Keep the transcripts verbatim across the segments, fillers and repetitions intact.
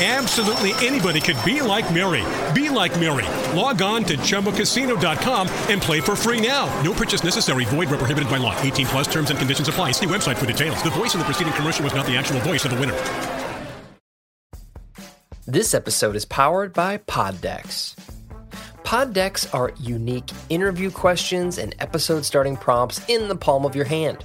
Absolutely anybody could be like Mary. Be like Mary. Log on to Chumba Casino dot com and play for free now. No purchase necessary. Void where prohibited by law. eighteen plus terms and conditions apply. See website for details. The voice of the preceding commercial was not the actual voice of the winner. This episode is powered by Poddecks. Poddecks are unique interview questions and episode-starting prompts in the palm of your hand.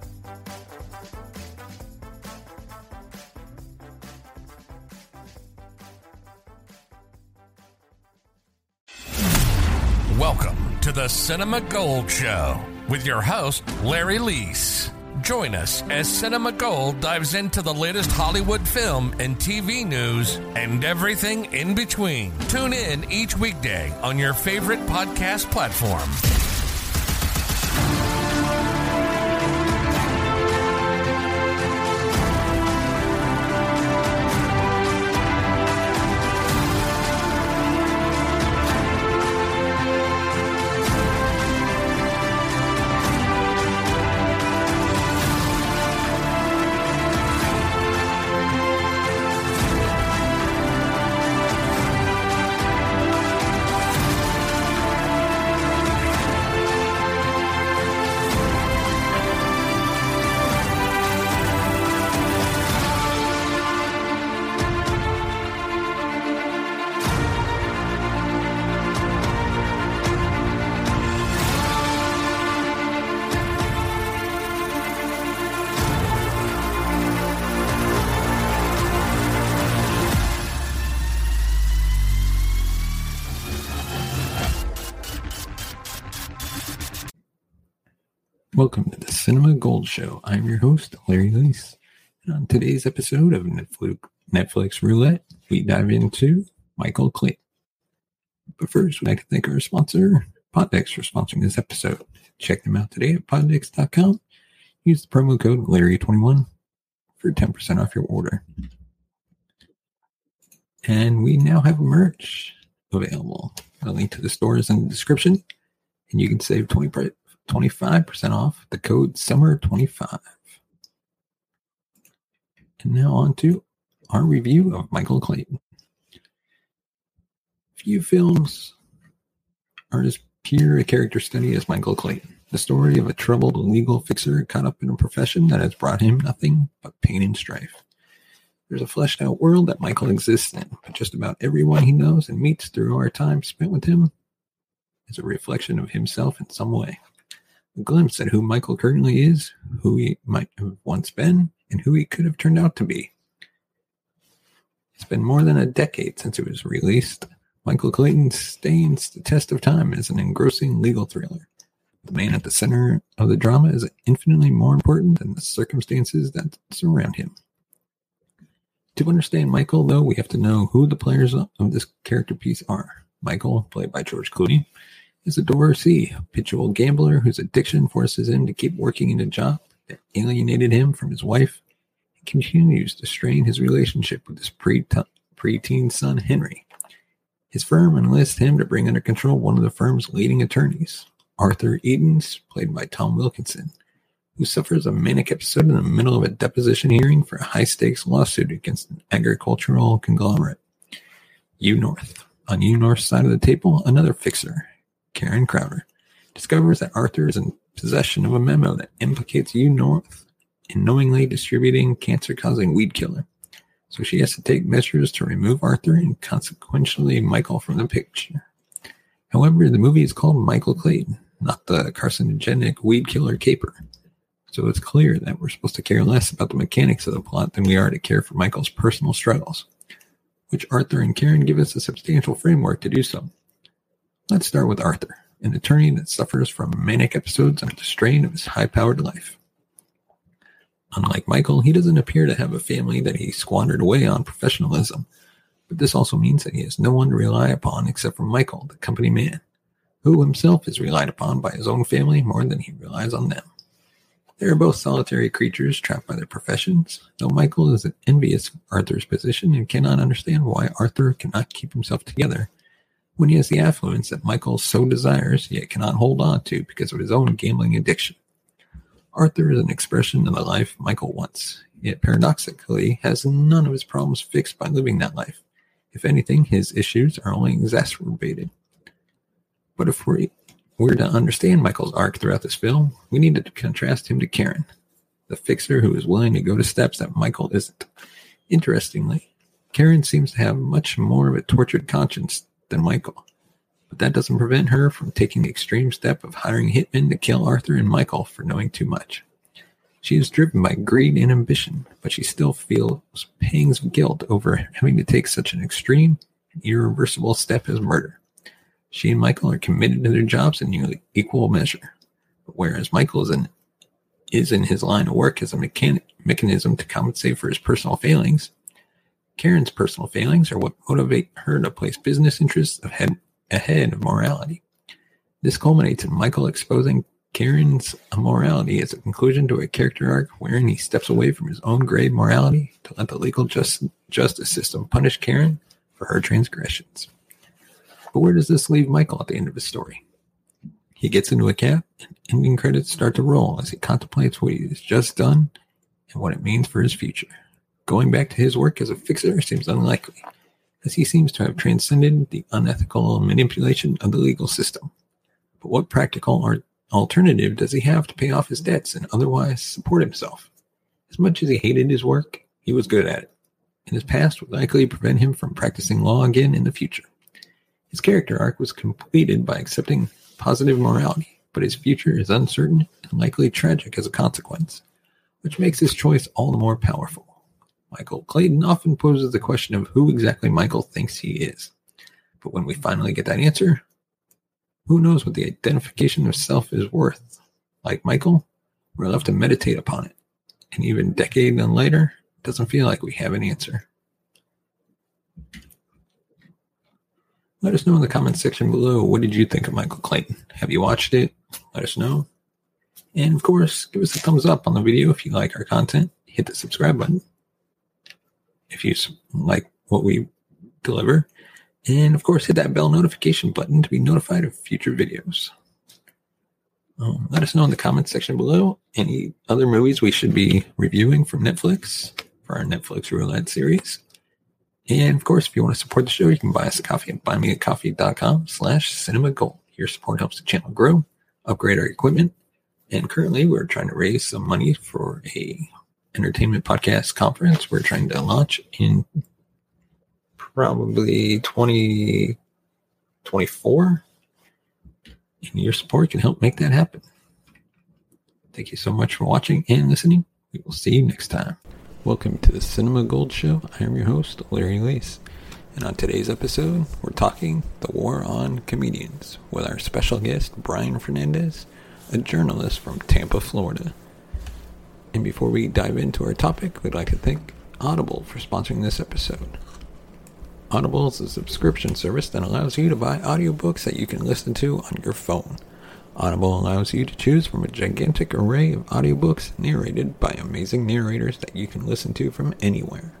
Welcome to the Cinema Gold Show with your host, Larry Lease. Join us as Cinema Gold dives into the latest Hollywood film and T V news and everything in between. Tune in each weekday on your favorite podcast platform. Welcome to the Cinema Gold Show. I'm your host, Larry Lease. And on today's episode of Netflix, Netflix Roulette, we dive into Michael Clayton. But first, we'd like to thank our sponsor, Poddecks, for sponsoring this episode. Check them out today at poddecks dot com. Use the promo code Larry twenty-one for ten percent off your order. And we now have merch available. A link to the store is in the description. And you can save twenty, twenty-five percent off the code summer twenty-five. And now on to our review of Michael Clayton. Few films are as pure a character study as Michael Clayton. The story of a troubled legal fixer caught up in a profession that has brought him nothing but pain and strife. There's a fleshed out world that Michael exists in, but just about everyone he knows and meets through our time spent with him is a reflection of himself in some way. A glimpse at who Michael currently is, who he might have once been, and who he could have turned out to be. It's been more than a decade since it was released. Michael Clayton stands the test of time as an engrossing legal thriller. The man at the center of the drama is infinitely more important than the circumstances that surround him. To understand Michael, though, we have to know who the players of this character piece are. Michael, played by George Clooney, is a divorcee, a habitual gambler whose addiction forces him to keep working in a job that alienated him from his wife and continues to strain his relationship with his pre-teen son, Henry. His firm enlists him to bring under control one of the firm's leading attorneys, Arthur Edens, played by Tom Wilkinson, who suffers a manic episode in the middle of a deposition hearing for a high-stakes lawsuit against an agricultural conglomerate. U North. On U North's side of the table, another fixer, Karen Crowder, discovers that Arthur is in possession of a memo that implicates U North in knowingly distributing cancer-causing weed killer. So she has to take measures to remove Arthur and consequentially Michael from the picture. However, the movie is called Michael Clayton, not the carcinogenic weed killer caper. So it's clear that we're supposed to care less about the mechanics of the plot than we are to care for Michael's personal struggles, which Arthur and Karen give us a substantial framework to do so. Let's start with Arthur, an attorney that suffers from manic episodes under the strain of his high-powered life. Unlike Michael, he doesn't appear to have a family that he squandered away on professionalism, but this also means that he has no one to rely upon except for Michael, the company man, who himself is relied upon by his own family more than he relies on them. They are both solitary creatures trapped by their professions, though Michael is envious of Arthur's position and cannot understand why Arthur cannot keep himself together when he has the affluence that Michael so desires yet cannot hold on to because of his own gambling addiction. Arthur is an expression of the life Michael wants, yet paradoxically has none of his problems fixed by living that life. If anything, his issues are only exacerbated. But if we're to understand Michael's arc throughout this film, we need to contrast him to Karen, the fixer who is willing to go to steps that Michael isn't. Interestingly, Karen seems to have much more of a tortured conscience than Michael. But that doesn't prevent her from taking the extreme step of hiring hitmen to kill Arthur and Michael for knowing too much. She is driven by greed and ambition, but she still feels pangs of guilt over having to take such an extreme and irreversible step as murder. She and Michael are committed to their jobs in nearly equal measure, but whereas Michael is in, is in his line of work as a mechanic, mechanism to compensate for his personal failings, Karen's personal failings are what motivate her to place business interests ahead. ahead of morality. This culminates in Michael exposing Karen's immorality as a conclusion to a character arc wherein he steps away from his own grave morality to let the legal just, justice system punish Karen for her transgressions. But where does this leave Michael at the end of his story? He gets into a cab and ending credits start to roll as he contemplates what he has just done and what it means for his future. Going back to his work as a fixer seems unlikely, as he seems to have transcended the unethical manipulation of the legal system. But what practical alternative does he have to pay off his debts and otherwise support himself? As much as he hated his work, he was good at it, and his past would likely prevent him from practicing law again in the future. His character arc was completed by accepting positive morality, but his future is uncertain and likely tragic as a consequence, which makes his choice all the more powerful. Michael Clayton often poses the question of who exactly Michael thinks he is. But when we finally get that answer, who knows what the identification of self is worth? Like Michael, we're left to meditate upon it. And even a decade and later, it doesn't feel like we have an answer. Let us know in the comments section below, what did you think of Michael Clayton? Have you watched it? Let us know. And of course, give us a thumbs up on the video if you like our content. Hit the subscribe button. If you like what we deliver. And of course, hit that bell notification button to be notified of future videos. Um, let us know in the comments section below any other movies we should be reviewing from Netflix for our Netflix Roulette series. And of course, if you want to support the show, you can buy us a coffee at buymeacoffee.com slash cinema gold. Your support helps the channel grow, upgrade our equipment. And currently, we're trying to raise some money for a entertainment podcast conference we're trying to launch in probably twenty twenty-four. And your support can help make that happen. Thank you so much for watching and listening. We will see you next time. Welcome to the Cinema Gold Show. I am your host, Larry Lease. And on today's episode, we're talking the war on comedians with our special guest, Brian Fernandez, a journalist from Tampa, Florida. And before we dive into our topic, we'd like to thank Audible for sponsoring this episode. Audible is a subscription service that allows you to buy audiobooks that you can listen to on your phone. Audible allows you to choose from a gigantic array of audiobooks narrated by amazing narrators that you can listen to from anywhere.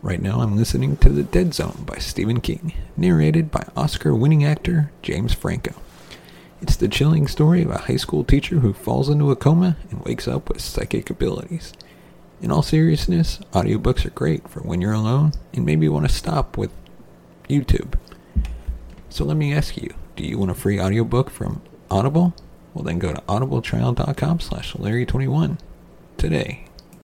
Right now I'm listening to The Dead Zone by Stephen King, narrated by Oscar-winning actor James Franco. It's the chilling story of a high school teacher who falls into a coma and wakes up with psychic abilities. In all seriousness, audiobooks are great for when you're alone and maybe you want to stop with YouTube. So let me ask you, do you want a free audiobook from Audible? Well, then go to audibletrial.com slash Larry21 today.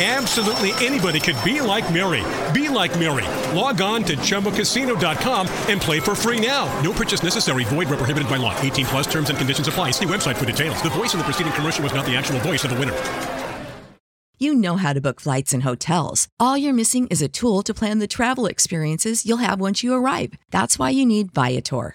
Absolutely anybody could be like Mary. Be like Mary. Log on to Chumba Casino dot com and play for free now. No purchase necessary. Void where prohibited by law. eighteen plus terms and conditions apply. See website for details. The voice in the preceding commercial was not the actual voice of the winner. You know how to book flights and hotels. All you're missing is a tool to plan the travel experiences you'll have once you arrive. That's why you need Viator.